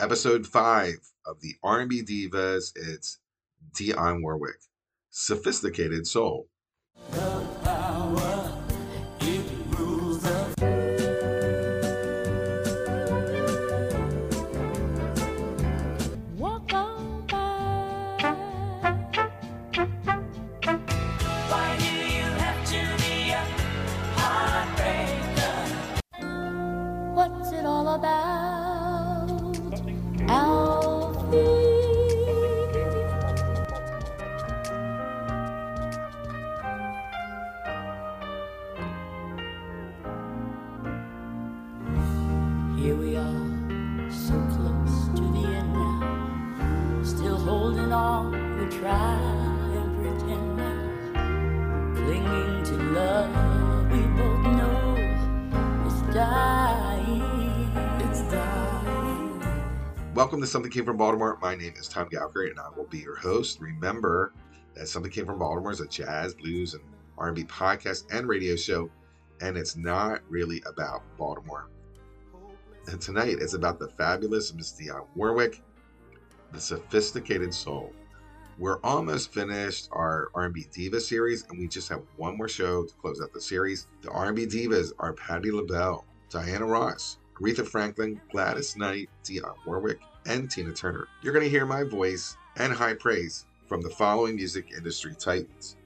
Episode 5 of the R&B Divas, it's Dionne Warwick, Sophisticated Soul. The power, it rules the... Walk on by. Why do you have to be a heartbreaker? What's it all about? Welcome to Something Came From Baltimore. My name is Tom Gouker, and I will be your host. Remember that Something Came From Baltimore is a jazz, blues, and R&B podcast and radio show, and it's not really about Baltimore. And tonight, it's about the fabulous Miss Dionne Warwick, the sophisticated soul. We're almost finished our R&B Diva series, and we just have one more show to close out the series. The R&B Divas are Patti LaBelle, Diana Ross, Aretha Franklin, Gladys Knight, Dionne Warwick, and Tina Turner. You're going to hear my voice and high praise from the following music industry titans: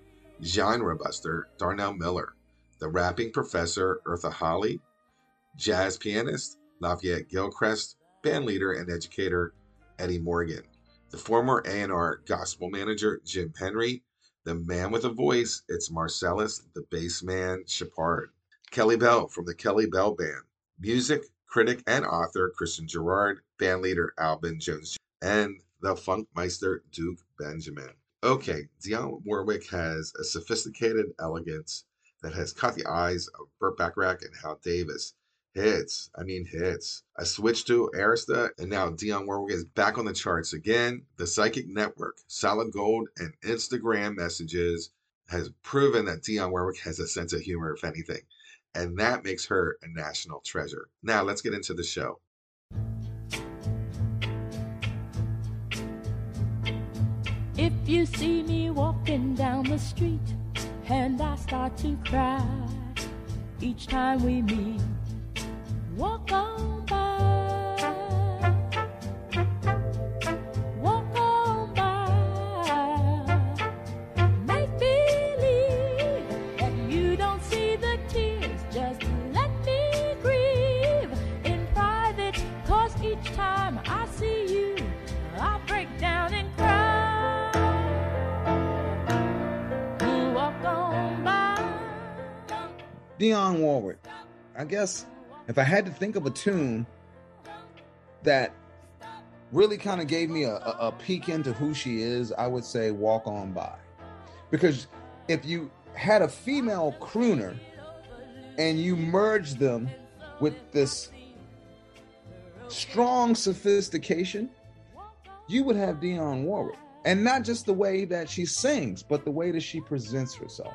genre buster Darnell Miller, the rapping professor Eartha Holly, jazz pianist Lafayette Gilchrist, bandleader and educator Eddie Morgan, the former A&R gospel manager Jim Henry, the man with a voice, it's Marcellus, the bass man Shepard, Kelly Bell from the Kelly Bell Band, music critic and author Christian Gerard, bandleader Alvin Jones, and the Funkmeister Duke Benjamin. Okay, Dionne Warwick has a sophisticated elegance that has caught the eyes of Burt Bacharach and Hal Davis. Hits. A switch to Arista, and now Dionne Warwick is back on the charts again. The Psychic Network, Solid Gold, and Instagram messages has proven that Dionne Warwick has a sense of humor, if anything. And that makes her a national treasure. Now let's get into the show. If you see me walking down the street and I start to cry each time we meet, walk on by. Walk on by. Make believe that you don't see the tears. Just let me grieve in private, 'cause each time I see you, I break down and cry. Walk on by. Dionne Warwick. I guess if I had to think of a tune that really kind of gave me a peek into who she is, I would say Walk On By. Because if you had a female crooner and you merge them with this strong sophistication, you would have Dionne Warwick. And not just the way that she sings, but the way that she presents herself.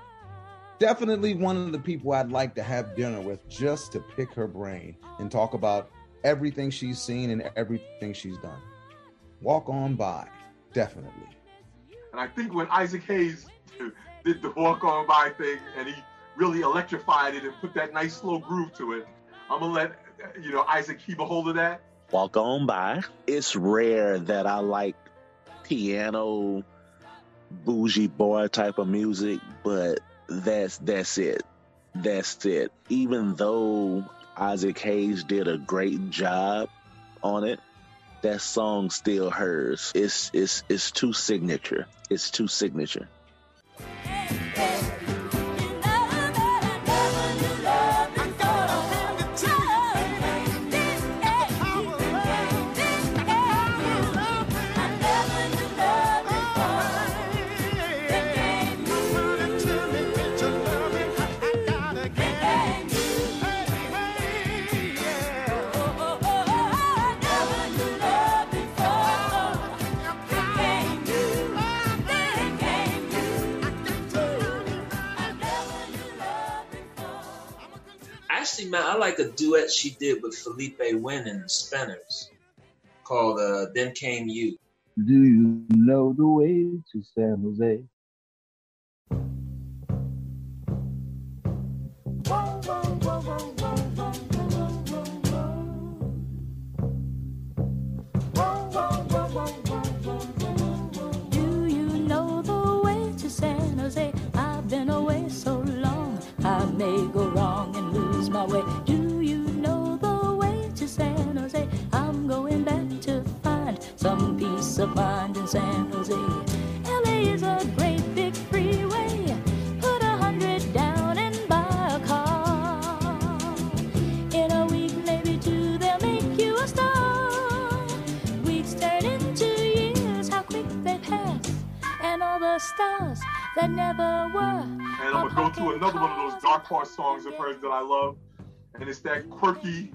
Definitely one of the people I'd like to have dinner with just to pick her brain and talk about everything she's seen and everything she's done. Walk On By, definitely. And I think when Isaac Hayes did the Walk On By thing and he really electrified it and put that nice slow groove to it, I'm going to let Isaac keep a hold of that. Walk On By. It's rare that I like piano, bougie boy type of music, but That's it. Even though Isaac Hayes did a great job on it, that song still hers. It's too signature. It's too signature. Man, I like a duet she did with Felipe Wynn and the Spinners called Then Came You. Do you know the way to San Jose? Do you know the way to San Jose? I've been away so long, I may go wrong and lose my way. Do you know the way to San Jose? I'm going back to find some peace of mind in San Jose. LA is a great big freeway. Put 100 down and buy a car. In a week, maybe two, they'll make you a star. Weeks turn into years, how quick they pass. And all the stars that never were. And I'm going to go to another one of those Dark Horse songs of hers that I love. And it's that quirky,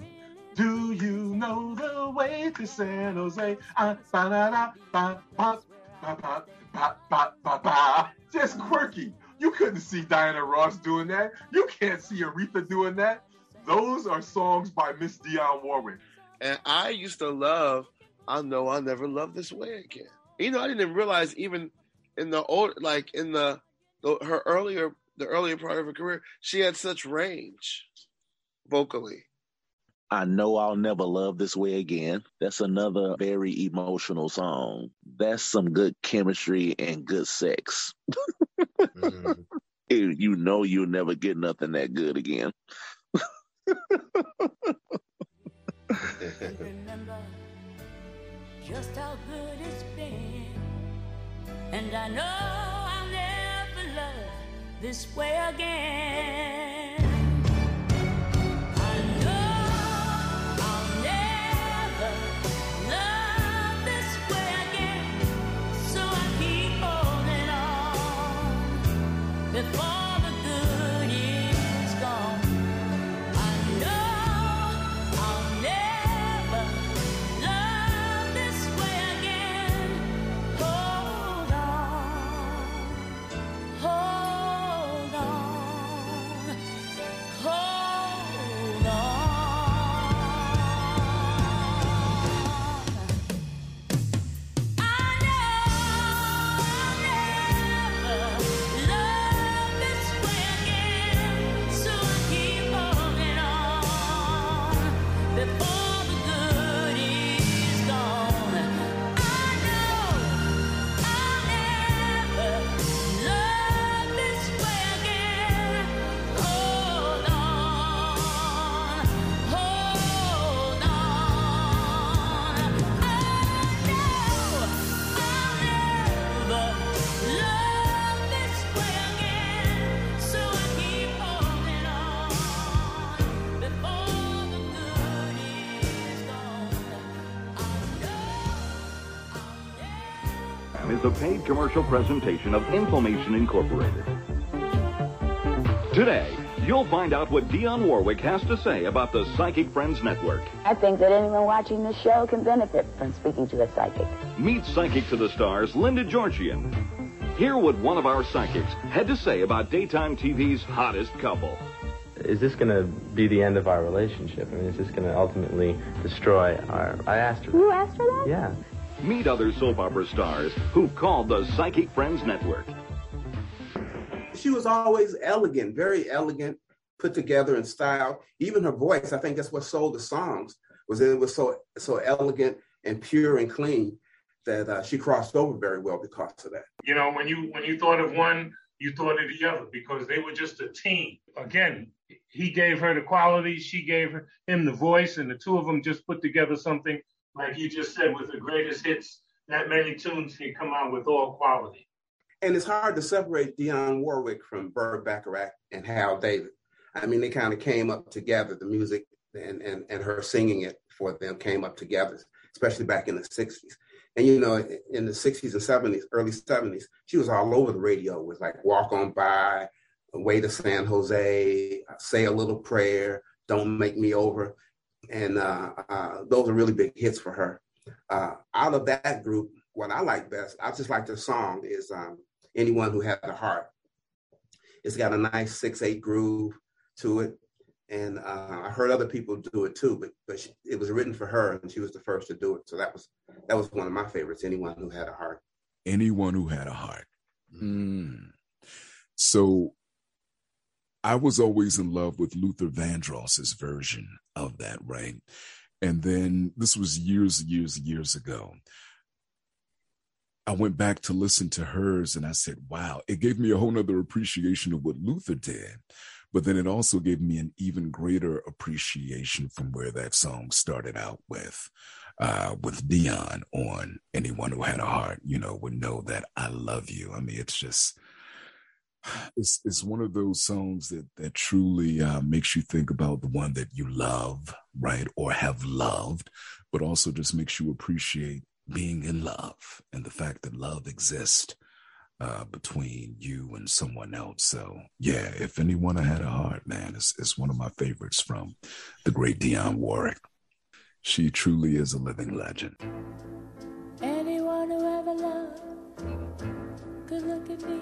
do you know the way to San Jose? Just quirky. You couldn't see Diana Ross doing that. You can't see Aretha doing that. Those are songs by Miss Dionne Warwick. And I used to love, I Know I'll Never Love This Way Again. You know, I didn't realize even in the old, like in the earlier part of her career, she had such range vocally. I Know I'll Never Love This Way Again. That's another very emotional song. That's some good chemistry and good sex. Mm-hmm. You know you'll never get nothing that good again. Remember just how good it's been. And I know I'll never love this way again. Before the good years gone, I know I'll never love this way again. Hold on. I know I'll never. The paid commercial presentation of Inflammation Incorporated. Today, you'll find out what Dionne Warwick has to say about the Psychic Friends Network. I think that anyone watching this show can benefit from speaking to a psychic. Meet Psychic to the Stars, Linda Georgian. Hear what one of our psychics had to say about daytime TV's hottest couple. Is this going to be the end of our relationship? I mean, is this going to ultimately destroy our... I asked her. You asked her that? Yeah. Meet other soap opera stars who've called the Psychic Friends Network. She was always elegant, very elegant, put together in style. Even her voice, I think that's what sold the songs, was that it was so elegant and pure and clean that she crossed over very well because of that. You know, when you thought of one, you thought of the other because they were just a team. Again, he gave her the quality, she gave him the voice, and the two of them just put together something. Like you just said, with the greatest hits, that many tunes can come out with all quality. And it's hard to separate Dionne Warwick from Burt Bacharach and Hal Davis. I mean, they kind of came up together. The music and her singing it for them came up together, especially back in the 60s. And, you know, in the 60s and 70s, early 70s, she was all over the radio with like Walk On By, Way to San Jose, Say a Little Prayer, Don't Make Me Over. And those are really big hits for her. Out of that group, what I like best, I just like their song, is Anyone Who Had a Heart. It's got a nice 6/8 groove to it. And I heard other people do it too, but it was written for her, and she was the first to do it. So that was one of my favorites. Anyone Who Had a Heart. Anyone Who Had a Heart. Mm. So I was always in love with Luther Vandross's version of that, right? And then this was years ago. I went back to listen to hers, and I said, wow, it gave me a whole nother appreciation of what Luther did. But then it also gave me an even greater appreciation from where that song started out with Dionne on Anyone Who Had a Heart, you know, would know that I love you. I mean, it's just, it's one of those songs that truly makes you think about the one that you love, right, or have loved, but also just makes you appreciate being in love and the fact that love exists between you and someone else. So yeah, If Anyone Had a Heart, man, it's one of my favorites from the great Dionne Warwick. She truly is a living legend. Anyone who ever loved could look at me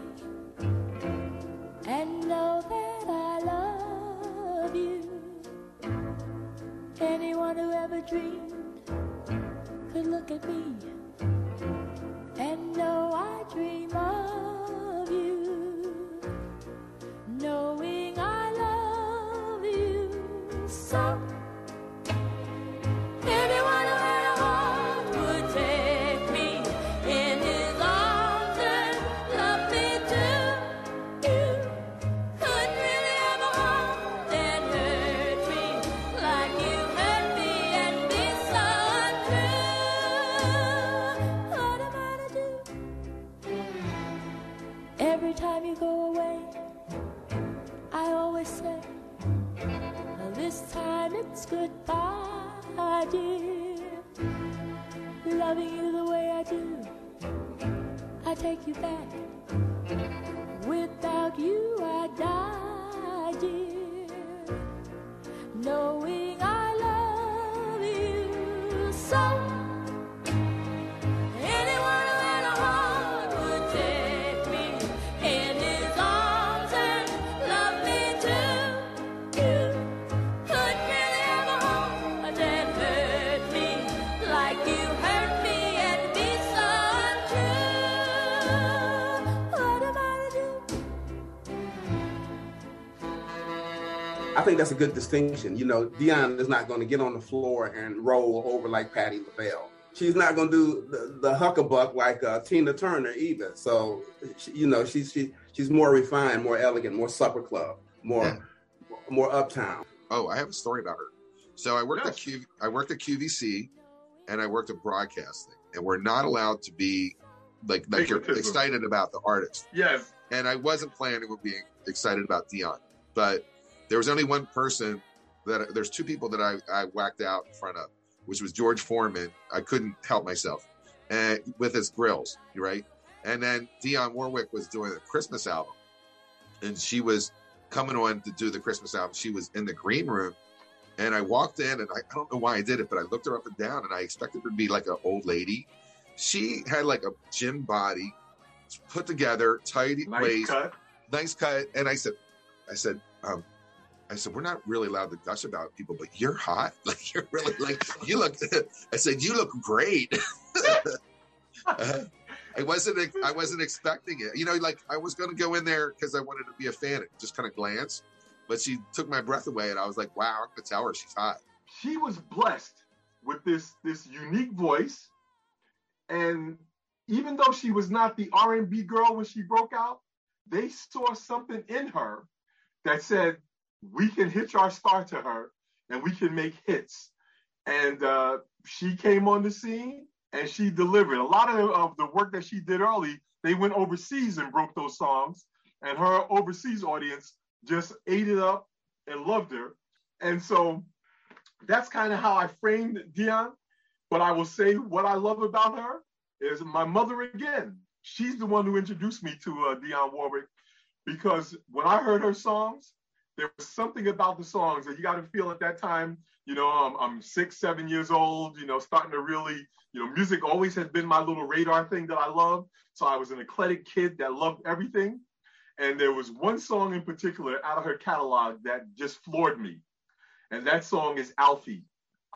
and know that I love you. Anyone who ever dreamed could look at me and know I dream of you, knowing I love you so. Anyone who had a heart would take me in his arms and love me too. You couldn't really have a heart that hurt me like you hurt me and be so untrue. What am I to do? Every time you go away, I always say, well, this time it's goodbye. I dear, loving you the way I do, I take you back. Without you I die, dear, knowing I love you so. I think that's a good distinction. You know, Dionne is not going to get on the floor and roll over like Patti LaBelle. She's not going to do the huckabuck like Tina Turner either. So, you know, she's more refined, more elegant, more supper club, more uptown. Oh, I have a story about her. So I worked at QVC, and I worked at broadcasting, and we're not allowed to be like you're excited about the artist. Yes. And I wasn't planning on being excited about Dionne, but there was only one person there's two people that I whacked out in front of, which was George Foreman. I couldn't help myself, and with his grills, right? And then Dionne Warwick was doing a Christmas album, and she was coming on to do the Christmas album. She was in the green room, and I walked in, and I don't know why I did it, but I looked her up and down, and I expected her to be like an old lady. She had like a gym body, put together, tidy waist, nice cut. And I said, we're not really allowed to gush about people, but you're hot. Like, you're really, like, you look, I said, you look great. I wasn't expecting it. You know, like, I was going to go in there because I wanted to be a fan and just kind of glance, but she took my breath away, and I was like, wow, I'm going to tell her she's hot. She was blessed with this unique voice. And even though she was not the R&B girl when she broke out, they saw something in her that said, we can hitch our star to her, and we can make hits. And she came on the scene, and she delivered. A lot of the work that she did early, they went overseas and broke those songs, and her overseas audience just ate it up and loved her. And so that's kind of how I framed Dionne. But I will say what I love about her is my mother again. She's the one who introduced me to Dionne Warwick, because when I heard her songs, there was something about the songs that you got to feel at that time. You know, I'm 6, 7 years old, you know, starting to really, you know, music always has been my little radar thing that I loved. So I was an eclectic kid that loved everything. And there was one song in particular out of her catalog that just floored me. and that song is Alfie.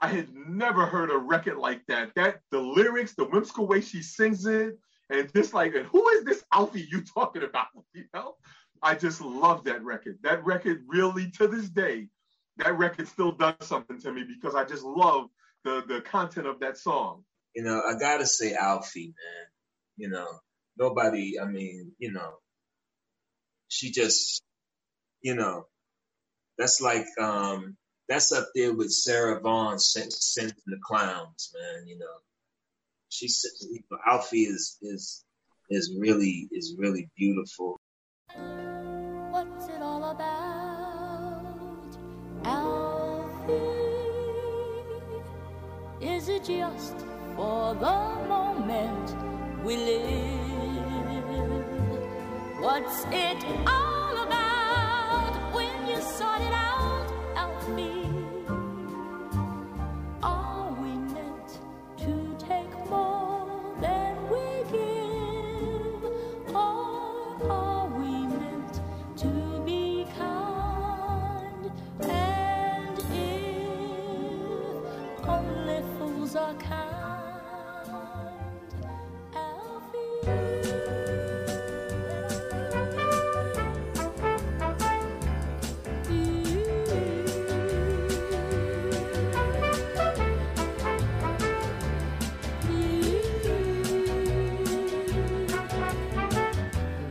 I had never heard a record like that. The lyrics, the whimsical way she sings it, and just like, and who is this Alfie you talking about? You know, I just love that record. That record really, to this day, that record still does something to me because I just love the content of that song. You know, I gotta say Alfie, man. You know, nobody, I mean, you know, she just, you know, that's like, that's up there with Sarah Vaughan sending the Clowns, man. You know, she's, Alfie is really beautiful. What's it all about, Alfie? Is it just for the moment we live? What's it all about when you sort it out, Alfie?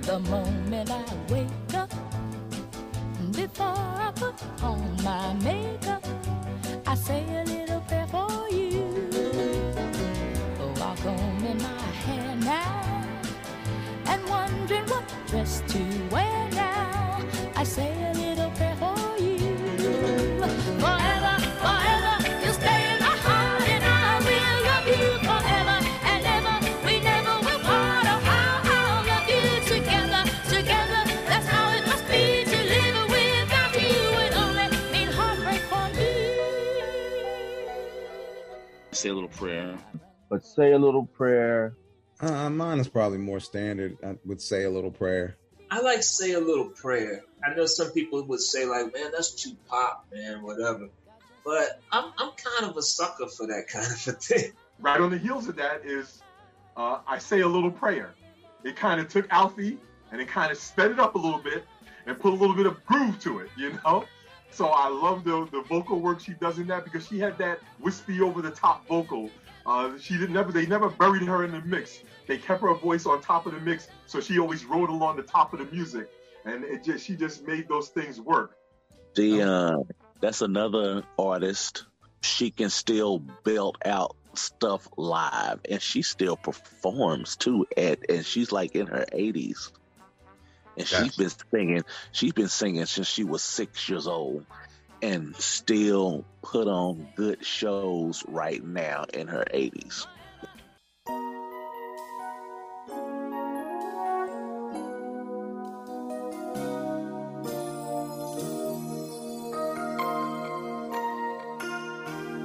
The moment I wake up, before I put on my makeup, I say a little prayer for you. While combing my hair now, and wondering what dress to wear now, I say a little prayer for you. Forever, forever, you stay in my heart, and I will love you forever. Say a little prayer. But say a little prayer. Mine is probably more standard. I would say a little prayer. I like say a little prayer. I know some people would say like, man, that's too pop, man, whatever. But I'm kind of a sucker for that kind of a thing. Right on the heels of that is I say a little prayer. It kind of took Alfie and it kind of sped it up a little bit and put a little bit of groove to it, you know? So I love the vocal work she does in that because she had that wispy over the top vocal. They never buried her in the mix. They kept her voice on top of the mix, so she always rode along the top of the music, and she just made those things work. That's another artist. She can still belt out stuff live, and she still performs too. And she's like in her 80s. And she's been singing since she was 6 years old and still put on good shows right now in her 80s.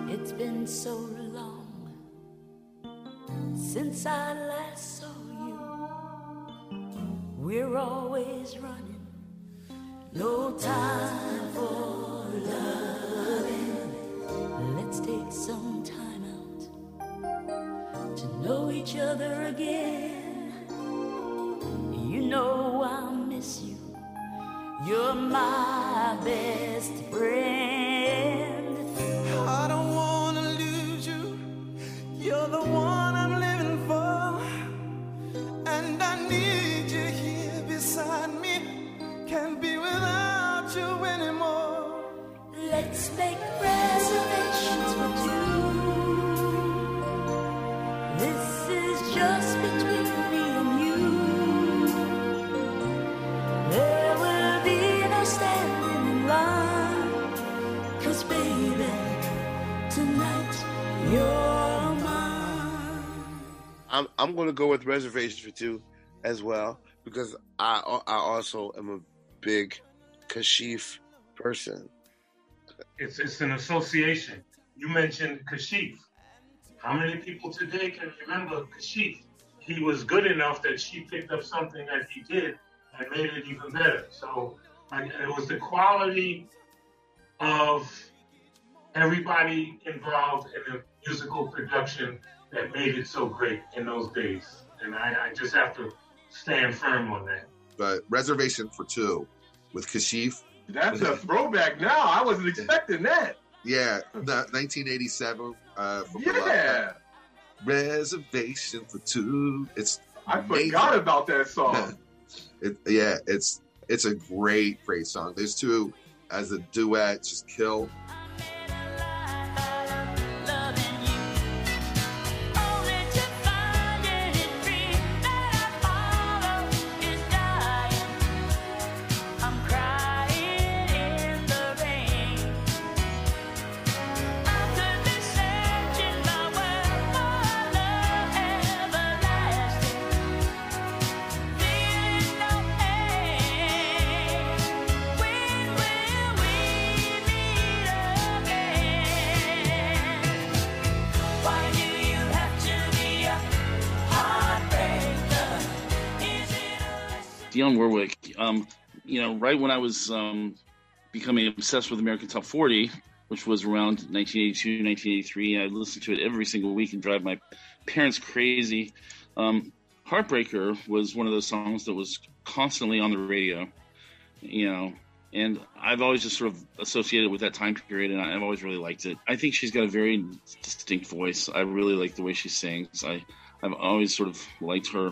It's been so long since I last saw you. We're always running, no time for loving. Let's take some time out to know each other again. You know I'll miss you, you're my best friend. I don't want to lose you, you're the one I'm living for, and I need beside me, can't be without you anymore. Let's make reservations for two. This is just between me and you. There will be no standing in line, 'cause baby, tonight you're mine. I'm gonna go with reservations for two as well. Because I also am a big Kashif person. It's an association. You mentioned Kashif. How many people today can remember Kashif? He was good enough that she picked up something that he did and made it even better. So it was the quality of everybody involved in the musical production that made it so great in those days. And I just have to stand firm on that. But Reservation for Two with Kashif. That's a throwback now. I wasn't expecting that. Yeah, the 1987. Yeah. Reservation for Two. It's amazing. I forgot about that song. It's a great song. There's two as a duet, just kill. Dionne Warwick, right when I was becoming obsessed with American Top 40, which was around 1982, 1983, I listened to it every single week and drive my parents crazy. Heartbreaker was one of those songs that was constantly on the radio, and I've always just sort of associated it with that time period, and I've always really liked it. I think she's got a very distinct voice. I really like the way she sings. I've always sort of liked her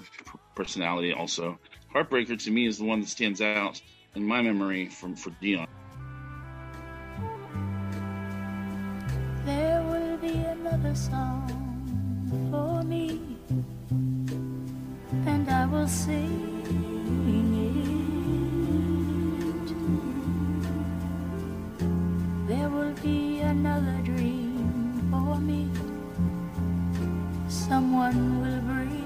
personality also. Heartbreaker, to me, is the one that stands out in my memory for Dionne. There will be another song for me, and I will sing it. There will be another dream for me, someone will bring it.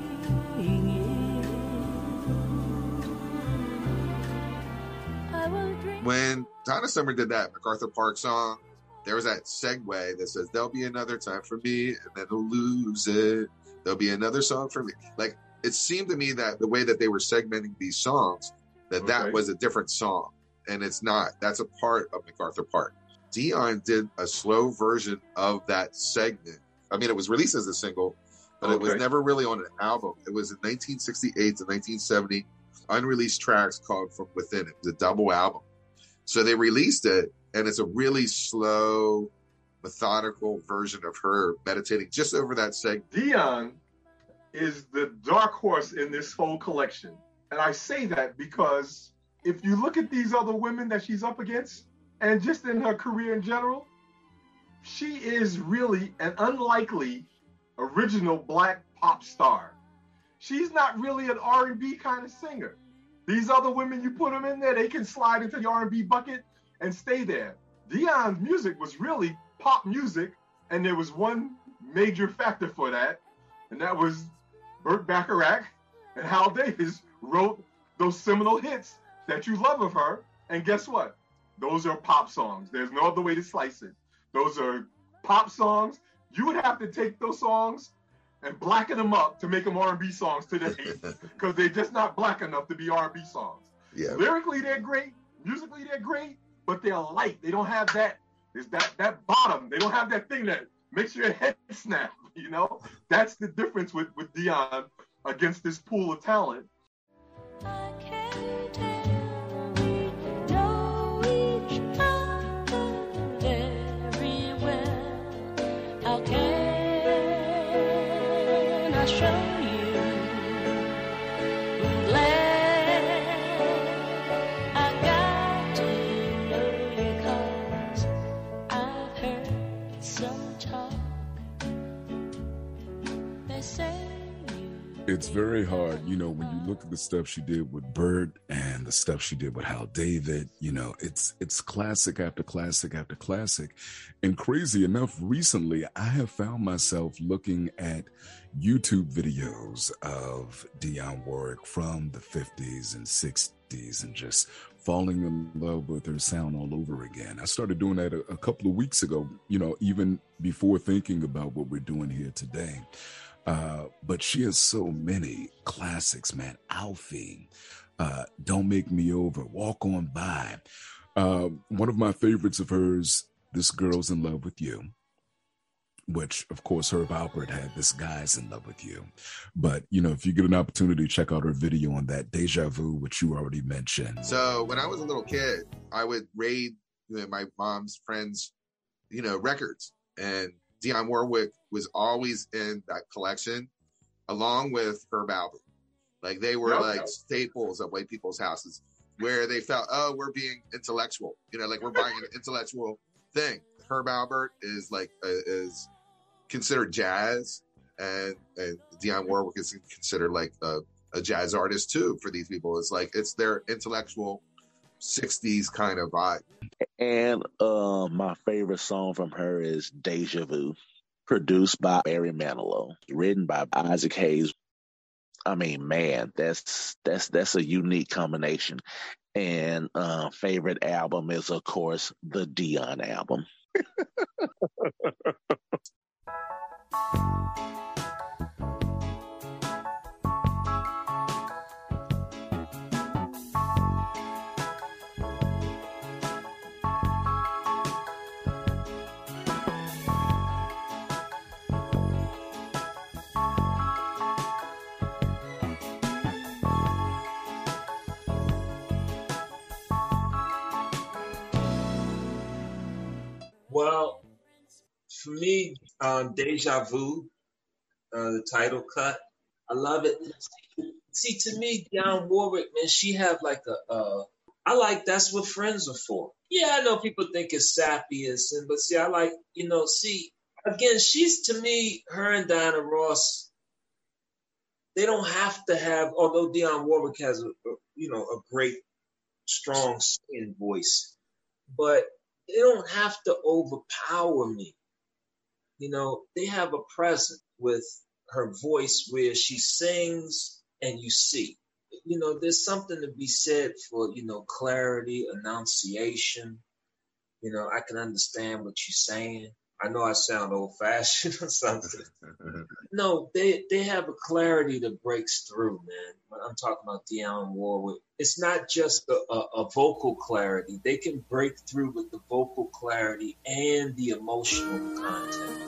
When Donna Summer did that MacArthur Park song, there was that segue that says, there'll be another time for me, and then I'll lose it. There'll be another song for me. Like, it seemed to me that the way that they were segmenting these songs, that was a different song. And it's not. That's a part of MacArthur Park. Dionne did a slow version of that segment. I mean, it was released as a single, but it was never really on an album. It was in 1968 to 1970. Unreleased tracks called From Within. It was a double album. So they released it, and it's a really slow, methodical version of her meditating just over that segment. Dionne is the dark horse in this whole collection. And I say that because if you look at these other women that she's up against, and just in her career in general, she is really an unlikely original Black pop star. She's not really an R&B kind of singer. These other women, you put them in there, they can slide into the R&B bucket and stay there. Dionne's music was really pop music, and there was one major factor for that, and that was Burt Bacharach and Hal Davis wrote those seminal hits that you love of her, and guess what? Those are pop songs. There's no other way to slice it. Those are pop songs. You would have to take those songs and blacken them up to make them R&B songs today, because they're just not Black enough to be R&B songs. Yeah. Lyrically, they're great. Musically, they're great, but they're light. They don't have that. It's that bottom. They don't have that thing that makes your head snap, That's the difference with Dionne against this pool of talent. It's very hard, when you look at the stuff she did with Burt and the stuff she did with Hal David, it's classic after classic after classic. And crazy enough, recently, I have found myself looking at YouTube videos of Dionne Warwick from the 50s and 60s and just falling in love with her sound all over again. I started doing that a couple of weeks ago, even before thinking about what we're doing here today. But she has so many classics, man. Alfie, Don't Make Me Over, Walk On By. One of my favorites of hers this girl's in love with you, which of course Herb Alpert had this guy's in love with you. But you know, if you get an opportunity, check out her video on that, Deja Vu, which you already mentioned. So when I was a little kid, I would raid my mom's friends, you know, records, and Dionne Warwick was always in that collection along with Herb Alpert. Like they were staples of white people's houses where they felt, oh, we're being intellectual, you know, like we're buying an intellectual thing. Herb Alpert is like is considered jazz, and Dionne Warwick is considered like a jazz artist too. For these people, it's like it's their intellectual 60s kind of vibe. And my favorite song from her is Deja Vu, produced by Barry Manilow, written by Isaac Hayes. I mean, man, that's a unique combination. And favorite album is, of course, the Dionne album. Well, for me, Deja Vu, the title cut, I love it. See, to me, Dionne Warwick, man, she have like that's what friends are for. Yeah, I know people think it's sappy and sin, but see, I like, you know, see, again, she's, to me, her and Diana Ross, they don't have to have, although Dionne Warwick has, a great, strong singing voice, but they don't have to overpower me. You know, they have a presence with her voice where she sings and you see. You know, there's something to be said for, you know, clarity, enunciation. You know, I can understand what you're saying. I know I sound old-fashioned or something. No, they have a clarity that breaks through, man. When I'm talking about Dionne Warwick, it's not just a vocal clarity. They can break through with the vocal clarity and the emotional content.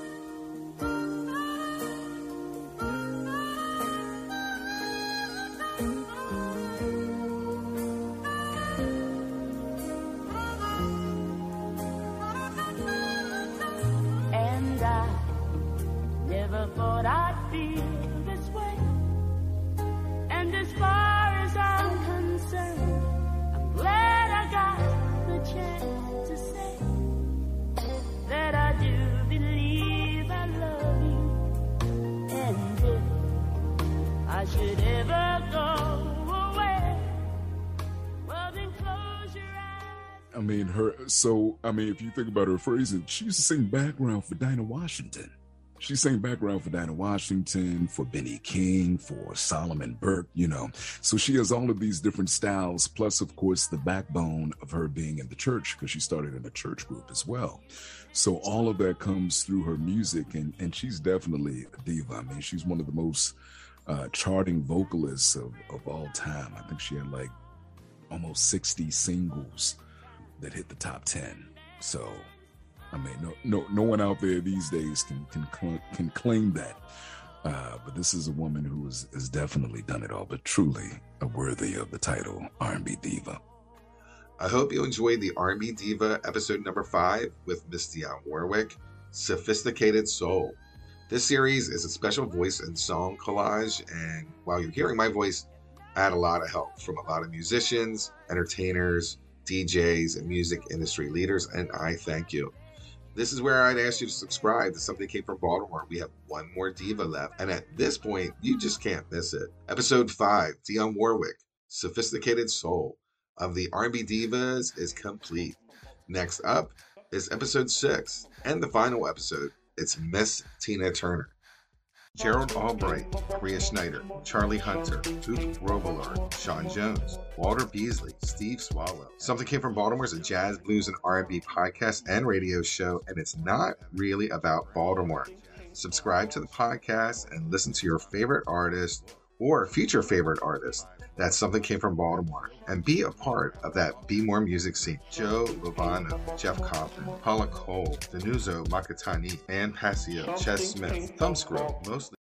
If you think about her phrasing, she used to sing background for Dinah Washington. She sang background for Dinah Washington, for Benny King, for Solomon Burke, you know. So she has all of these different styles, plus, of course, the backbone of her being in the church, because she started in a church group as well. So all of that comes through her music, and she's definitely a diva. I mean, she's one of the most charting vocalists of all time. I think she had like almost 60 singles that hit the top 10. So, I mean, no one out there these days can claim that. But this is a woman who has definitely done it all, but truly worthy of the title, R&B Diva. I hope you enjoyed the R&B Diva episode number 5 with Miss Dionne Warwick, Sophisticated Soul. This series is a special voice and song collage, and while you're hearing my voice, I had a lot of help from a lot of musicians, entertainers, DJs, and music industry leaders, and I thank you. This is where I'd ask you to subscribe to Something Came From Baltimore. We have one more diva left, and at this point, you just can't miss it. Episode 5, Dionne Warwick, Sophisticated Soul of the R&B Divas is complete. Next up is episode 6, and the final episode. It's Miss Tina Turner. Gerald Albright, Rhea Schneider, Charlie Hunter, Duke Robillard, Sean Jones, Walter Beasley, Steve Swallow. Something Came From Baltimore is a jazz, blues, and R&B podcast and radio show, and it's not really about Baltimore. Subscribe to the podcast and listen to your favorite artist or future favorite artist. that something came from Baltimore, and be a part of that Be More Music scene. Joe Lovano, Jeff Kaufman, Paula Cole, Danuzo Makatani, Ann Pasio, Chess Smith, Thumbscroll, Most